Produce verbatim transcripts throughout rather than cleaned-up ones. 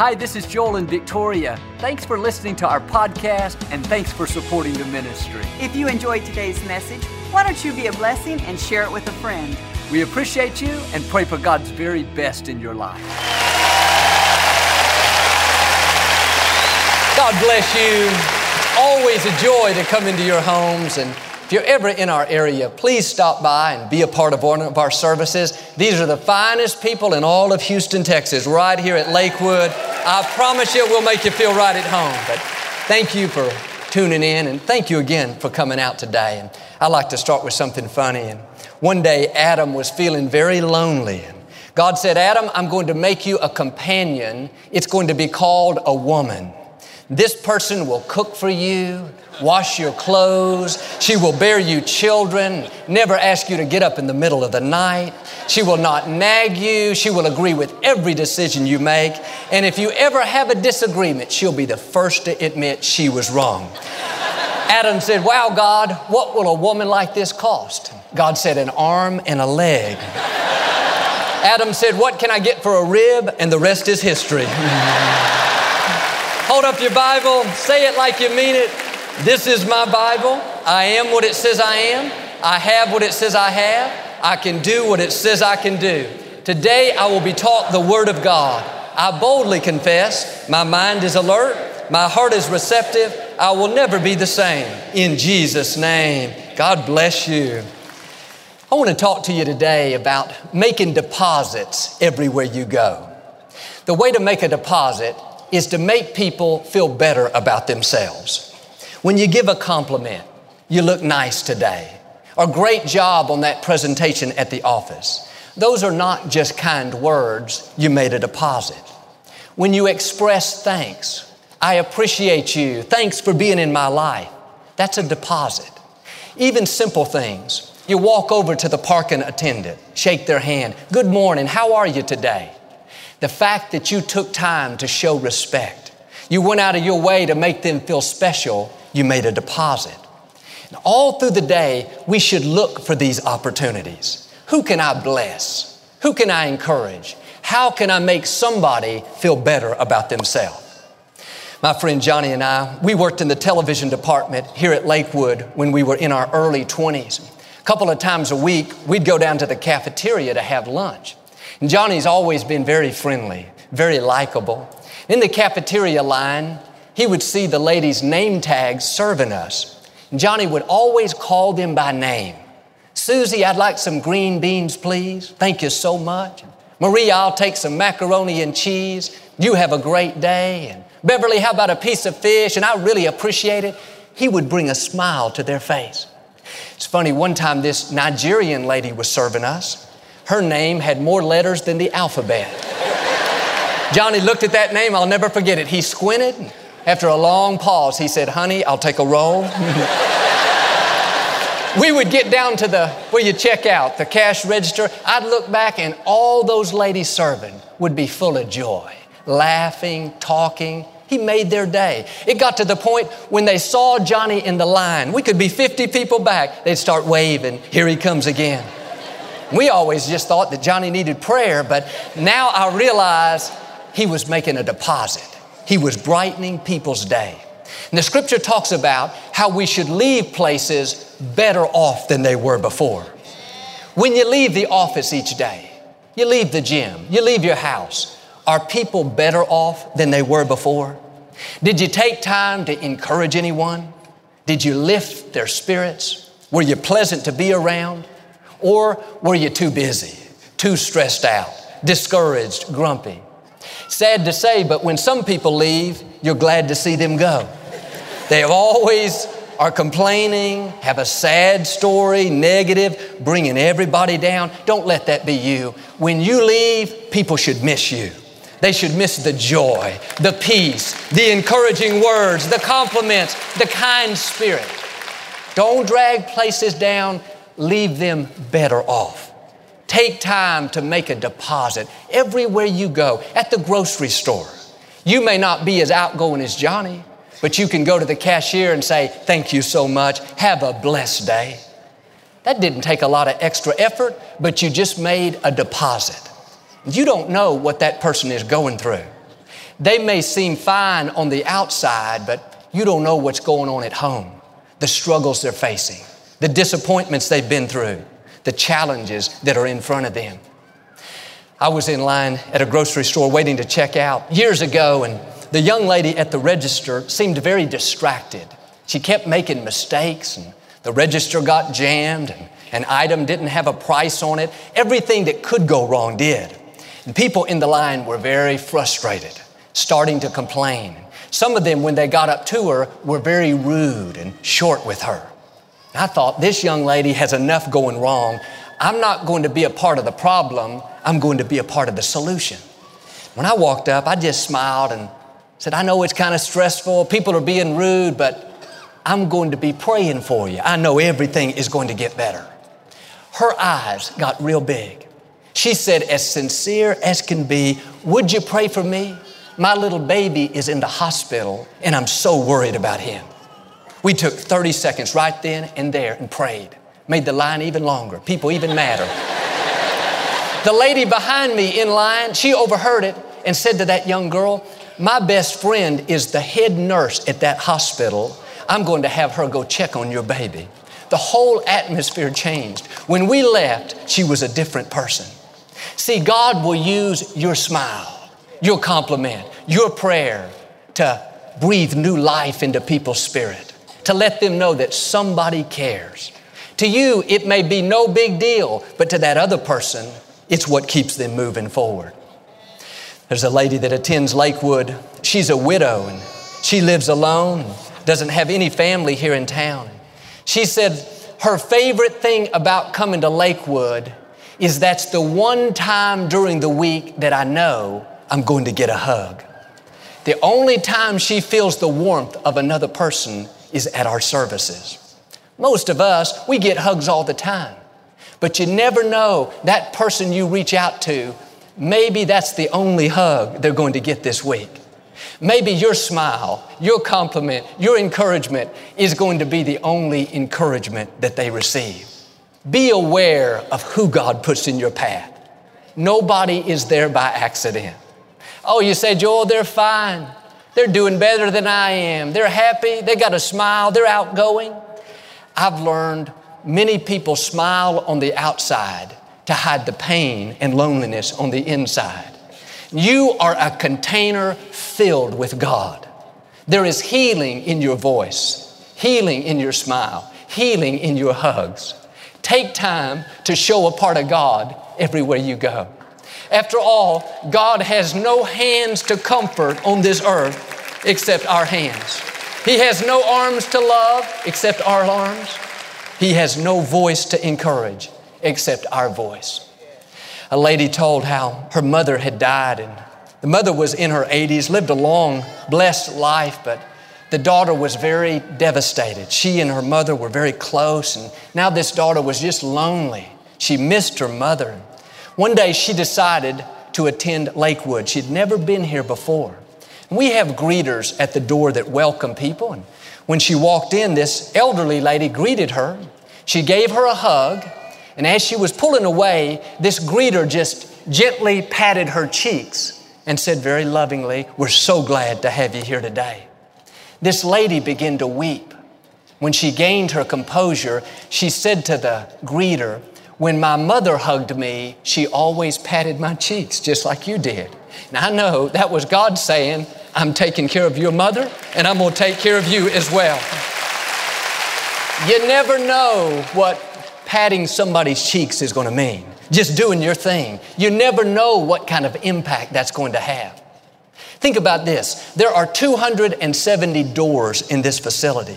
Hi, this is Joel and Victoria. Thanks for listening to our podcast, and thanks for supporting the ministry. If you enjoyed today's message, why don't you be a blessing and share it with a friend? We appreciate you and pray for God's very best in your life. God bless you. Always a joy to come into your homes, and if you're ever in our area, please stop by and be a part of one of our services. These are the finest people in all of Houston, Texas, right here at Lakewood. I promise you, we'll make you feel right at home. But thank you for tuning in, and thank you again for coming out today. And I like to start with something funny. And one day, Adam was feeling very lonely. God said, Adam, I'm going to make you a companion. It's going to be called a woman. This person will cook for you, wash your clothes. She will bear you children, never ask you to get up in the middle of the night. She will not nag you. She will agree with every decision you make. And if you ever have a disagreement, she'll be the first to admit she was wrong. Adam said, wow, God, what will a woman like this cost? God said, an arm and a leg. Adam said, what can I get for a rib? And the rest is history. Hold up your Bible, say it like you mean it. This is my Bible. I am what it says I am. I have what it says I have. I can do what it says I can do. Today I will be taught the Word of God. I boldly confess, my mind is alert, my heart is receptive. I will never be the same. In Jesus' name, God bless you. I want to talk to you today about making deposits everywhere you go. The way to make a deposit is to make people feel better about themselves. When you give a compliment, you look nice today, or great job on that presentation at the office. Those are not just kind words, you made a deposit. When you express thanks, I appreciate you, thanks for being in my life, that's a deposit. Even simple things, you walk over to the parking attendant, shake their hand, good morning, how are you today? The fact that you took time to show respect, you went out of your way to make them feel special, you made a deposit. And all through the day, we should look for these opportunities. Who can I bless? Who can I encourage? How can I make somebody feel better about themselves? My friend Johnny and I, we worked in the television department here at Lakewood when we were in our early twenties. A couple of times a week, we'd go down to the cafeteria to have lunch. And Johnny's always been very friendly, very likable. In the cafeteria line, he would see the ladies' name tags serving us. And Johnny would always call them by name. Susie, I'd like some green beans, please. Thank you so much. Maria, I'll take some macaroni and cheese. You have a great day. And Beverly, how about a piece of fish? And I really appreciate it. He would bring a smile to their face. It's funny, one time this Nigerian lady was serving us. Her name had more letters than the alphabet. Johnny looked at that name, I'll never forget it. He squinted. After a long pause, he said, honey, I'll take a roll. We would get down to the, where you check out, the cash register. I'd look back and all those ladies serving would be full of joy, laughing, talking. He made their day. It got to the point when they saw Johnny in the line, we could be fifty people back, they'd start waving, here he comes again. We always just thought that Johnny needed prayer, but now I realize he was making a deposit. He was brightening people's day. And the scripture talks about how we should leave places better off than they were before. When you leave the office each day, you leave the gym, you leave your house, are people better off than they were before? Did you take time to encourage anyone? Did you lift their spirits? Were you pleasant to be around? Or were you too busy, too stressed out, discouraged, grumpy? Sad to say, but when some people leave, you're glad to see them go. They always are complaining, have a sad story, negative, bringing everybody down. Don't let that be you. When you leave, people should miss you. They should miss the joy, the peace, the encouraging words, the compliments, the kind spirit. Don't drag places down. Leave them better off. Take time to make a deposit everywhere you go, at the grocery store. You may not be as outgoing as Johnny, but you can go to the cashier and say, thank you so much, have a blessed day. That didn't take a lot of extra effort, but you just made a deposit. You don't know what that person is going through. They may seem fine on the outside, but you don't know what's going on at home, the struggles they're facing, the disappointments they've been through, the challenges that are in front of them. I was in line at a grocery store waiting to check out years ago, and the young lady at the register seemed very distracted. She kept making mistakes, and the register got jammed, and an item didn't have a price on it. Everything that could go wrong did. And people in the line were very frustrated, starting to complain. Some of them, when they got up to her, were very rude and short with her. And I thought, this young lady has enough going wrong. I'm not going to be a part of the problem. I'm going to be a part of the solution. When I walked up, I just smiled and said, I know it's kind of stressful. People are being rude, but I'm going to be praying for you. I know everything is going to get better. Her eyes got real big. She said, as sincere as can be, would you pray for me? My little baby is in the hospital, and I'm so worried about him. We took thirty seconds right then and there and prayed. Made the line even longer. People even madder. The lady behind me in line, she overheard it and said to that young girl, my best friend is the head nurse at that hospital. I'm going to have her go check on your baby. The whole atmosphere changed. When we left, she was a different person. See, God will use your smile, your compliment, your prayer to breathe new life into people's spirit, to let them know that somebody cares. To you, it may be no big deal, but to that other person, it's what keeps them moving forward. There's a lady that attends Lakewood. She's a widow, and she lives alone, doesn't have any family here in town. She said her favorite thing about coming to Lakewood is that's the one time during the week that I know I'm going to get a hug. The only time she feels the warmth of another person is at our services. Most of us, we get hugs all the time, but you never know that person you reach out to, maybe that's the only hug they're going to get this week. Maybe your smile, your compliment, your encouragement is going to be the only encouragement that they receive. Be aware of who God puts in your path. Nobody is there by accident. Oh, you say, Joel, they're fine. They're doing better than I am. They're happy. They got a smile. They're outgoing. I've learned many people smile on the outside to hide the pain and loneliness on the inside. You are a container filled with God. There is healing in your voice, healing in your smile, healing in your hugs. Take time to show a part of God everywhere you go. After all, God has no hands to comfort on this earth except our hands. He has no arms to love except our arms. He has no voice to encourage except our voice. A lady told how her mother had died, and the mother was in her eighties, lived a long, blessed life, but the daughter was very devastated. She and her mother were very close, and now this daughter was just lonely. She missed her mother. One day she decided to attend Lakewood. She'd never been here before. We have greeters at the door that welcome people. And when she walked in, this elderly lady greeted her. She gave her a hug. And as she was pulling away, this greeter just gently patted her cheeks and said very lovingly, we're so glad to have you here today. This lady began to weep. When she gained her composure, she said to the greeter, when my mother hugged me, she always patted my cheeks just like you did. Now, I know that was God saying, I'm taking care of your mother, and I'm going to take care of you as well. You never know what patting somebody's cheeks is going to mean. Just doing your thing. You never know what kind of impact that's going to have. Think about this. There are two hundred seventy doors in this facility.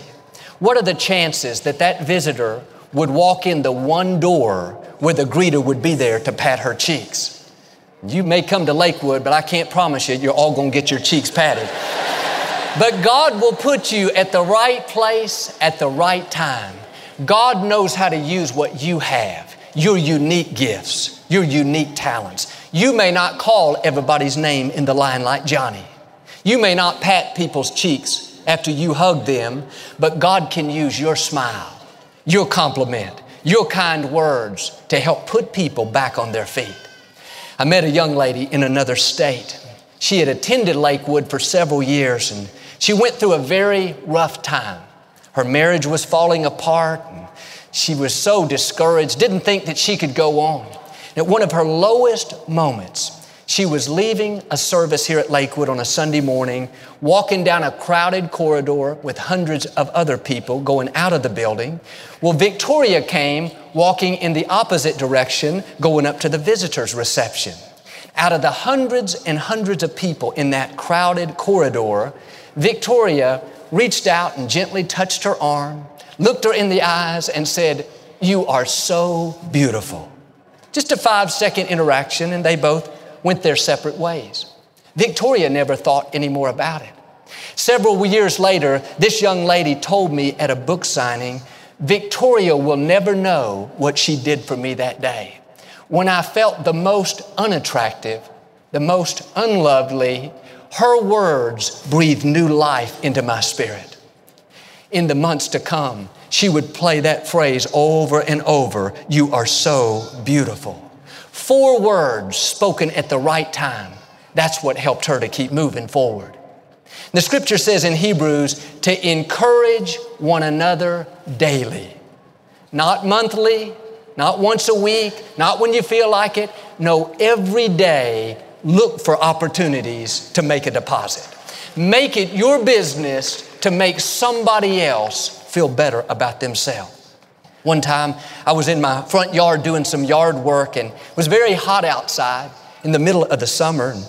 What are the chances that that visitor would walk in the one door where the greeter would be there to pat her cheeks? You may come to Lakewood, but I can't promise you, you're all going to get your cheeks patted. But God will put you at the right place at the right time. God knows how to use what you have, your unique gifts, your unique talents. You may not call everybody's name in the line like Johnny. You may not pat people's cheeks after you hug them, but God can use your smile, your compliment, your kind words to help put people back on their feet. I met a young lady in another state. She had attended Lakewood for several years, and she went through a very rough time. Her marriage was falling apart, and she was so discouraged, didn't think that she could go on. And at one of her lowest moments, she was leaving a service here at Lakewood on a Sunday morning, walking down a crowded corridor with hundreds of other people going out of the building. Well, Victoria came walking in the opposite direction, going up to the visitors' reception. Out of the hundreds and hundreds of people in that crowded corridor, Victoria reached out and gently touched her arm, looked her in the eyes and said, "You are so beautiful." Just a five-second interaction, and they both went their separate ways. Victoria never thought any more about it. Several years later, this young lady told me at a book signing, "Victoria will never know what she did for me that day. When I felt the most unattractive, the most unlovely, her words breathed new life into my spirit." In the months to come, she would play that phrase over and over, "You are so beautiful." Four words spoken at the right time. That's what helped her to keep moving forward. The scripture says in Hebrews to encourage one another daily, not monthly, not once a week, not when you feel like it. No, every day, look for opportunities to make a deposit. Make it your business to make somebody else feel better about themselves. One time, I was in my front yard doing some yard work, and it was very hot outside in the middle of the summer, and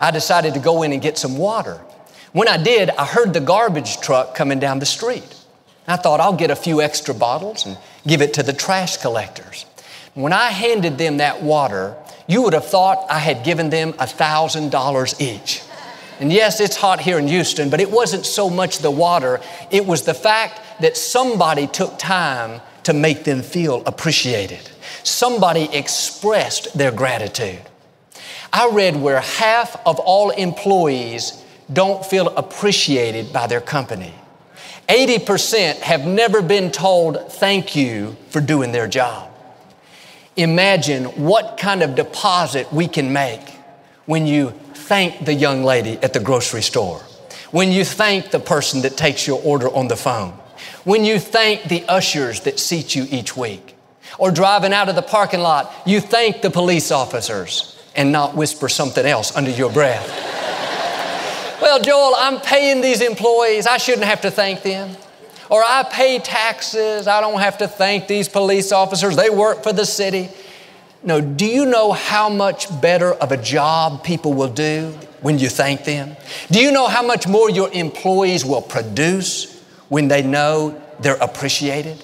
I decided to go in and get some water. When I did, I heard the garbage truck coming down the street. I thought, I'll get a few extra bottles and give it to the trash collectors. When I handed them that water, you would have thought I had given them one thousand dollars each. And yes, it's hot here in Houston, but it wasn't so much the water. It was the fact that somebody took time to make them feel appreciated. Somebody expressed their gratitude. I read where half of all employees don't feel appreciated by their company. eighty percent have never been told thank you for doing their job. Imagine what kind of deposit we can make when you thank the young lady at the grocery store, when you thank the person that takes your order on the phone, when you thank the ushers that seat you each week, or driving out of the parking lot, you thank the police officers and not whisper something else under your breath. "Well, Joel, I'm paying these employees. I shouldn't have to thank them." Or, "I pay taxes. I don't have to thank these police officers. They work for the city." No, do you know how much better of a job people will do when you thank them? Do you know how much more your employees will produce when they know they're appreciated?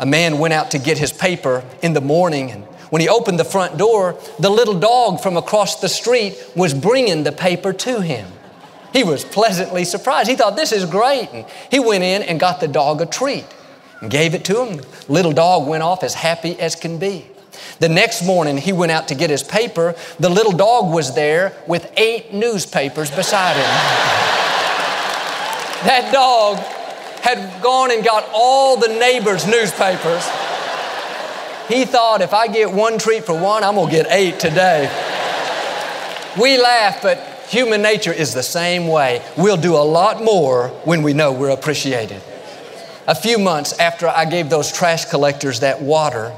A man went out to get his paper in the morning, and when he opened the front door, the little dog from across the street was bringing the paper to him. He was pleasantly surprised. He thought, "This is great." And he went in and got the dog a treat and gave it to him. The little dog went off as happy as can be. The next morning, he went out to get his paper. The little dog was there with eight newspapers beside him. That dog had gone and got all the neighbors' newspapers. He thought, "If I get one treat for one, I'm going to get eight today." We laugh, but human nature is the same way. We'll do a lot more when we know we're appreciated. A few months after I gave those trash collectors that water,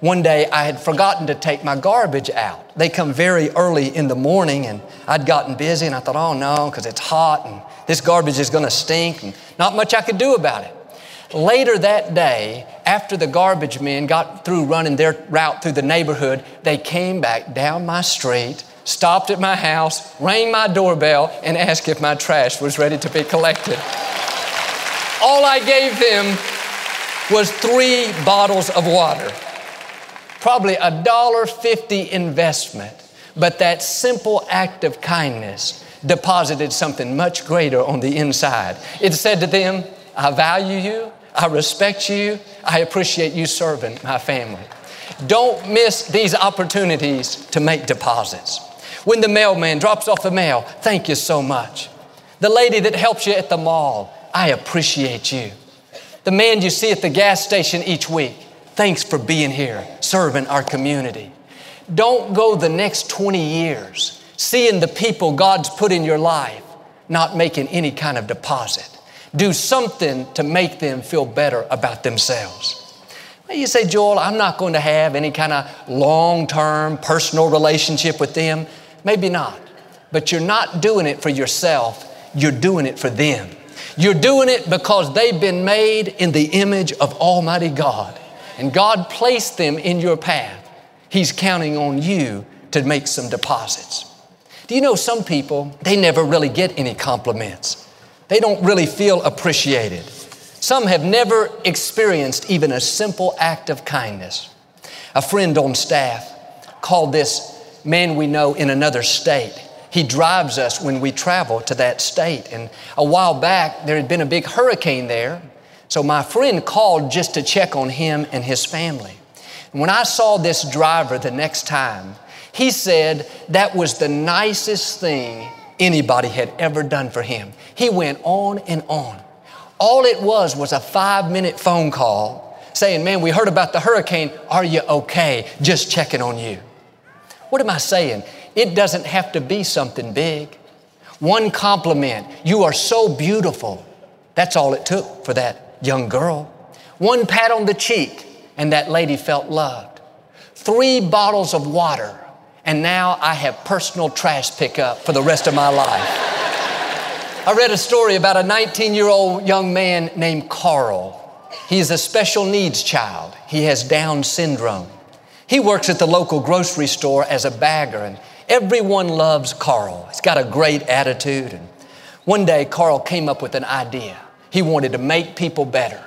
one day I had forgotten to take my garbage out. They come very early in the morning, and I'd gotten busy, and I thought, "Oh no, because it's hot and this garbage is going to stink," and not much I could do about it. Later that day, after the garbage men got through running their route through the neighborhood, they came back down my street, stopped at my house, rang my doorbell, and asked if my trash was ready to be collected. All I gave them was three bottles of water, probably a one dollar fifty investment, but that simple act of kindness deposited something much greater on the inside. It said to them, "I value you, I respect you, I appreciate you serving my family." Don't miss these opportunities to make deposits. When the mailman drops off the mail, "Thank you so much." The lady that helps you at the mall, "I appreciate you." The man you see at the gas station each week, "Thanks for being here, serving our community." Don't go the next twenty years seeing the people God's put in your life not making any kind of deposit. Do something to make them feel better about themselves. Well, you say, Joel, I'm not going to have any kind of long-term personal relationship with them. Maybe not. But you're not doing it for yourself. You're doing it for them. You're doing it because they've been made in the image of Almighty God. And God placed them in your path. He's counting on you to make some deposits. Do you know some people, they never really get any compliments. They don't really feel appreciated. Some have never experienced even a simple act of kindness. A friend on staff called this man we know in another state. He drives us when we travel to that state. And a while back, there had been a big hurricane there. So my friend called just to check on him and his family. And when I saw this driver the next time, he said that was the nicest thing anybody had ever done for him. He went on and on. All it was was a five-minute phone call saying, man, we heard about the hurricane. Are you okay? Just checking on you. What am I saying? It doesn't have to be something big. One compliment. You are so beautiful. That's all it took for that young girl. One pat on the cheek, and that lady felt loved. Three bottles of water, and now I have personal trash pickup for the rest of my life. I read a story about a nineteen-year-old young man named Carl. He is a special needs child. He has Down syndrome. He works at the local grocery store as a bagger, and everyone loves Carl. He's got a great attitude. And one day, Carl came up with an idea. He wanted to make people better.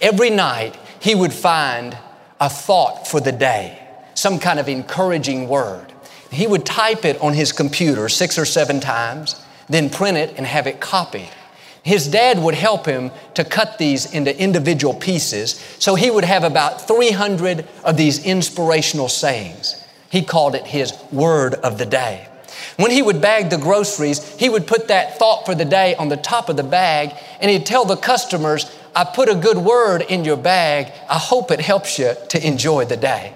Every night, he would find a thought for the day, some kind of encouraging word. He would type it on his computer six or seven times, then print it and have it copied. His dad would help him to cut these into individual pieces, so he would have about three hundred of these inspirational sayings. He called it his word of the day. When he would bag the groceries, he would put that thought for the day on the top of the bag, and he'd tell the customers, I put a good word in your bag. I hope it helps you to enjoy the day.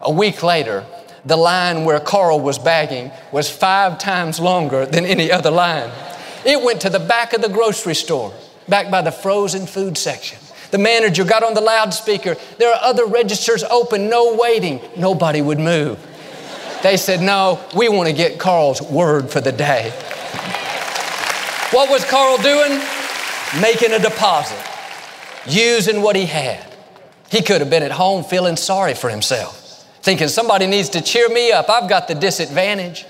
A week later, the line where Carl was bagging was five times longer than any other line. It went to the back of the grocery store, back by the frozen food section. The manager got on the loudspeaker. There are other registers open, no waiting. Nobody would move. They said, no, we want to get Carl's word for the day. What was Carl doing? Making a deposit, using what he had. He could have been at home feeling sorry for himself, thinking somebody needs to cheer me up. I've got the disadvantage.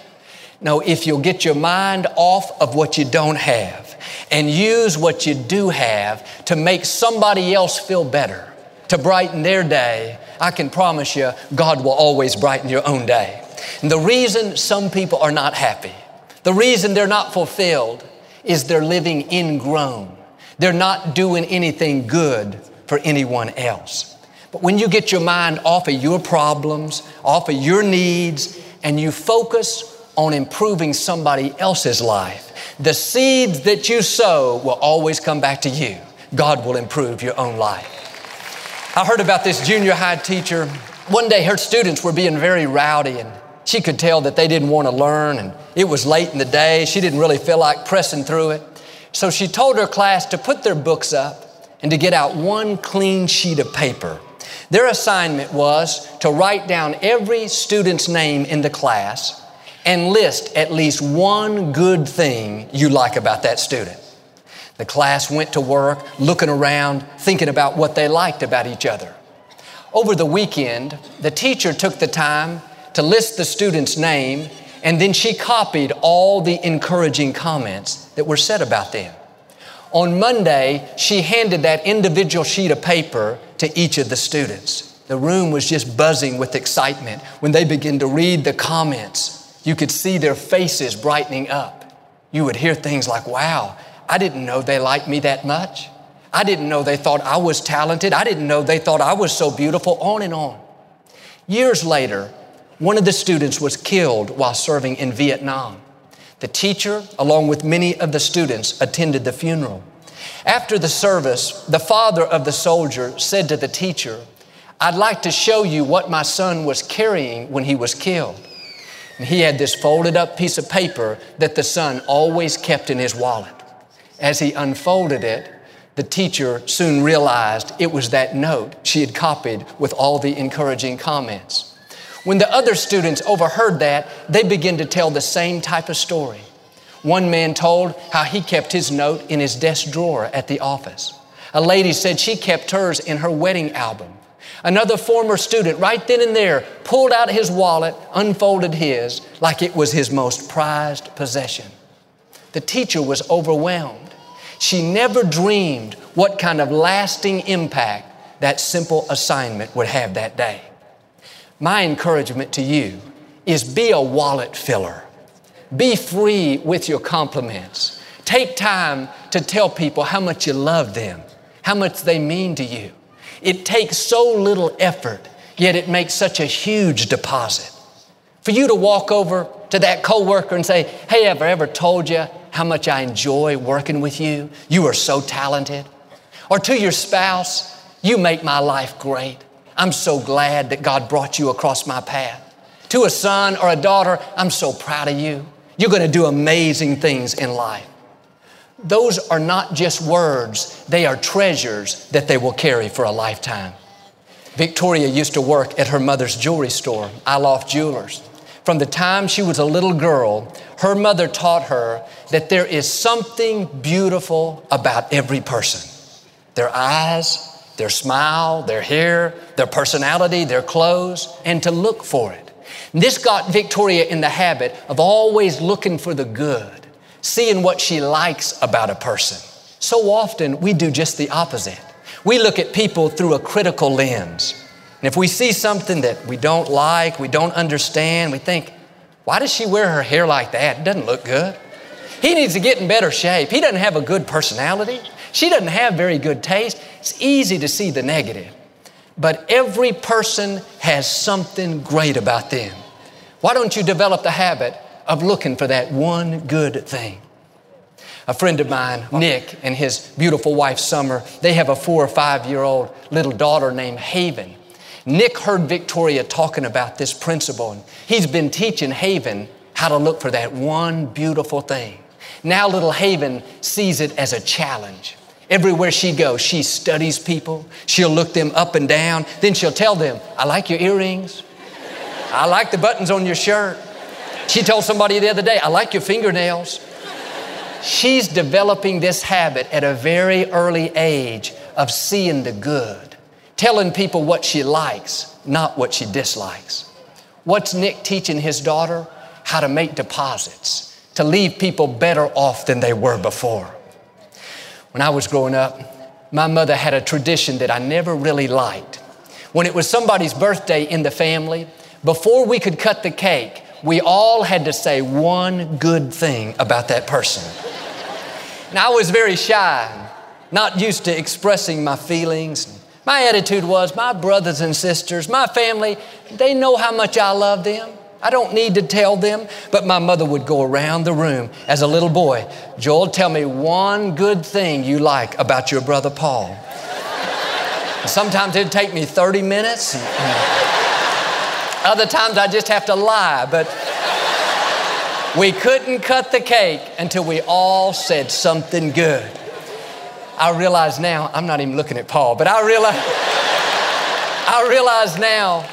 No, if you'll get your mind off of what you don't have and use what you do have to make somebody else feel better, to brighten their day, I can promise you God will always brighten your own day. And the reason some people are not happy, the reason they're not fulfilled, is they're living ingrown. They're not doing anything good for anyone else. But when you get your mind off of your problems, off of your needs, and you focus on improving somebody else's life, the seeds that you sow will always come back to you. God will improve your own life. I heard about this junior high teacher. One day her students were being very rowdy, and she could tell that they didn't want to learn, and it was late in the day. She didn't really feel like pressing through it. So she told her class to put their books up and to get out one clean sheet of paper. Their assignment was to write down every student's name in the class and list at least one good thing you like about that student. The class went to work, looking around, thinking about what they liked about each other. Over the weekend, the teacher took the time to list the student's name, and then she copied all the encouraging comments that were said about them. On Monday, she handed that individual sheet of paper to each of the students. The room was just buzzing with excitement. When they began to read the comments, you could see their faces brightening up. You would hear things like, wow, I didn't know they liked me that much. I didn't know they thought I was talented. I didn't know they thought I was so beautiful, on and on. Years later, one of the students was killed while serving in Vietnam. The teacher, along with many of the students, attended the funeral. After the service, the father of the soldier said to the teacher, I'd like to show you what my son was carrying when he was killed. And he had this folded up piece of paper that the son always kept in his wallet. As he unfolded it, the teacher soon realized it was that note she had copied with all the encouraging comments. When the other students overheard that, they began to tell the same type of story. One man told how he kept his note in his desk drawer at the office. A lady said she kept hers in her wedding album. Another former student, right then and there, pulled out his wallet, unfolded his, like it was his most prized possession. The teacher was overwhelmed. She never dreamed what kind of lasting impact that simple assignment would have that day. My encouragement to you is be a wallet filler. Be free with your compliments. Take time to tell people how much you love them, how much they mean to you. It takes so little effort, yet it makes such a huge deposit. For you to walk over to that coworker and say, hey, have I ever told you how much I enjoy working with you? You are so talented. Or to your spouse, you make my life great. I'm so glad that God brought you across my path. To a son or a daughter, I'm so proud of you. You're going to do amazing things in life. Those are not just words. They are treasures that they will carry for a lifetime. Victoria used to work at her mother's jewelry store, I Loft Jewelers. From the time she was a little girl, her mother taught her that there is something beautiful about every person. Their eyes, their smile, their hair, their personality, their clothes, and to look for it. And this got Victoria in the habit of always looking for the good, seeing what she likes about a person. So often we do just the opposite. We look at people through a critical lens. And if we see something that we don't like, we don't understand, we think, why does she wear her hair like that? It doesn't look good. He needs to get in better shape. He doesn't have a good personality. She doesn't have very good taste. It's easy to see the negative. But every person has something great about them. Why don't you develop the habit of looking for that one good thing? A friend of mine, Nick, and his beautiful wife, Summer, they have a four or five-year-old little daughter named Haven. Nick heard Victoria talking about this principle, and he's been teaching Haven how to look for that one beautiful thing. Now little Haven sees it as a challenge. Everywhere she goes, she studies people. She'll look them up and down. Then she'll tell them, I like your earrings. I like the buttons on your shirt. She told somebody the other day, I like your fingernails. She's developing this habit at a very early age of seeing the good, telling people what she likes, not what she dislikes. What's Nick teaching his daughter? How to make deposits, to leave people better off than they were before. When I was growing up, my mother had a tradition that I never really liked. When it was somebody's birthday in the family, before we could cut the cake, we all had to say one good thing about that person. Now, I was very shy, not used to expressing my feelings. My attitude was, my brothers and sisters, my family, they know how much I love them. I don't need to tell them. But my mother would go around the room as a little boy. Joel, tell me one good thing you like about your brother Paul. Sometimes it'd take me thirty minutes. And, uh, other times I just have to lie. But we couldn't cut the cake until we all said something good. I realize now, I'm not even looking at Paul, but I realize, I realize now,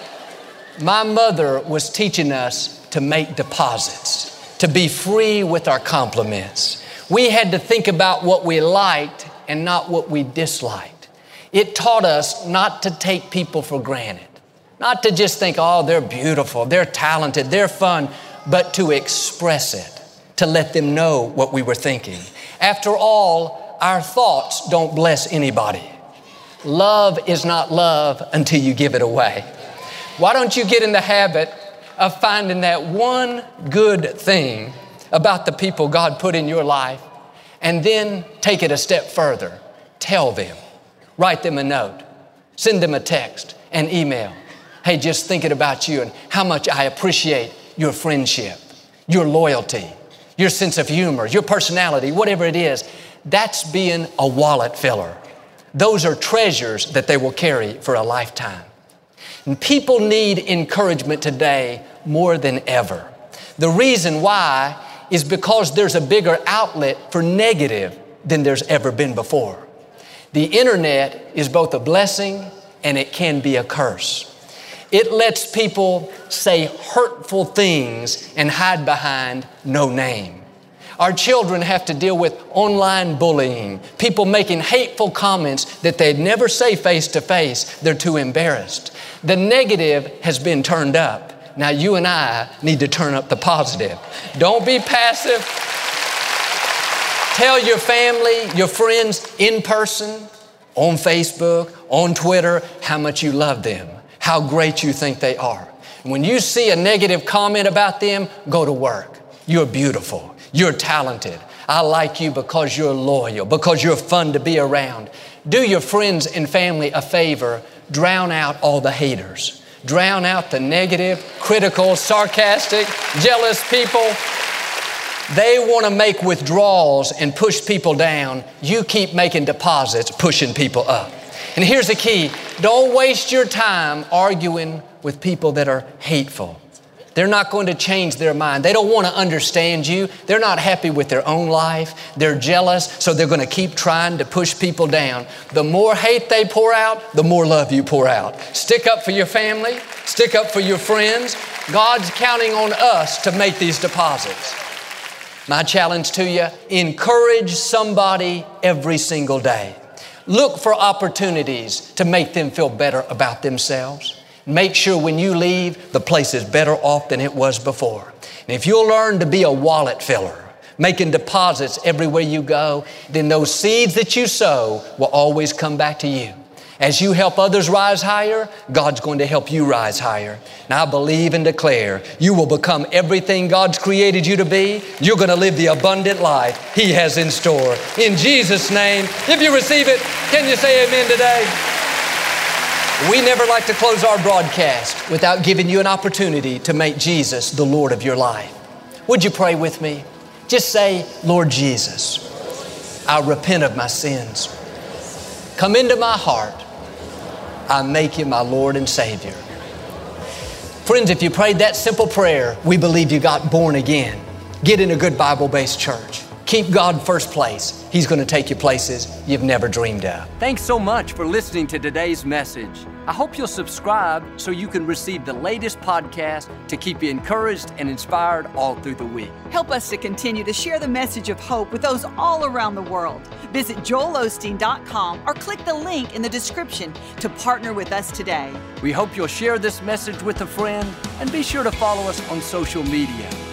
my mother was teaching us to make deposits, to be free with our compliments. We had to think about what we liked and not what we disliked. It taught us not to take people for granted, not to just think, oh, they're beautiful, they're talented, they're fun, but to express it, to let them know what we were thinking. After all, our thoughts don't bless anybody. Love is not love until you give it away. Why don't you get in the habit of finding that one good thing about the people God put in your life and then take it a step further. Tell them, write them a note, send them a text, an email. Hey, just thinking about you and how much I appreciate your friendship, your loyalty, your sense of humor, your personality, whatever it is. That's being a wallet filler. Those are treasures that they will carry for a lifetime. And people need encouragement today more than ever. The reason why is because there's a bigger outlet for negative than there's ever been before. The internet is both a blessing and it can be a curse. It lets people say hurtful things and hide behind no name. Our children have to deal with online bullying, people making hateful comments that they'd never say face to face. They're too embarrassed. The negative has been turned up. Now you and I need to turn up the positive. Don't be passive. Tell your family, your friends in person, on Facebook, on Twitter, how much you love them, how great you think they are. When you see a negative comment about them, go to work. You're beautiful. You're talented. I like you because you're loyal, because you're fun to be around. Do your friends and family a favor. Drown out all the haters. Drown out the negative, critical, sarcastic, jealous people. They want to make withdrawals and push people down. You keep making deposits, pushing people up. And here's the key. Don't waste your time arguing with people that are hateful. They're not going to change their mind. They don't want to understand you. They're not happy with their own life. They're jealous, so they're going to keep trying to push people down. The more hate they pour out, the more love you pour out. Stick up for your family. Stick up for your friends. God's counting on us to make these deposits. My challenge to you, encourage somebody every single day. Look for opportunities to make them feel better about themselves. Make sure when you leave, the place is better off than it was before. And if you'll learn to be a wallet filler, making deposits everywhere you go, then those seeds that you sow will always come back to you. As you help others rise higher, God's going to help you rise higher. And I believe and declare you will become everything God's created you to be. You're going to live the abundant life He has in store. In Jesus' name, if you receive it, can you say amen today? We never like to close our broadcast without giving you an opportunity to make Jesus the Lord of your life. Would you pray with me? Just say, Lord Jesus, I repent of my sins. Come into my heart. I make you my Lord and Savior. Friends, if you prayed that simple prayer, we believe you got born again. Get in a good Bible-based church. Keep God first place. He's going to take you places you've never dreamed of. Thanks so much for listening to today's message. I hope you'll subscribe so you can receive the latest podcast to keep you encouraged and inspired all through the week. Help us to continue to share the message of hope with those all around the world. Visit joel osteen dot com or click the link in the description to partner with us today. We hope you'll share this message with a friend and be sure to follow us on social media.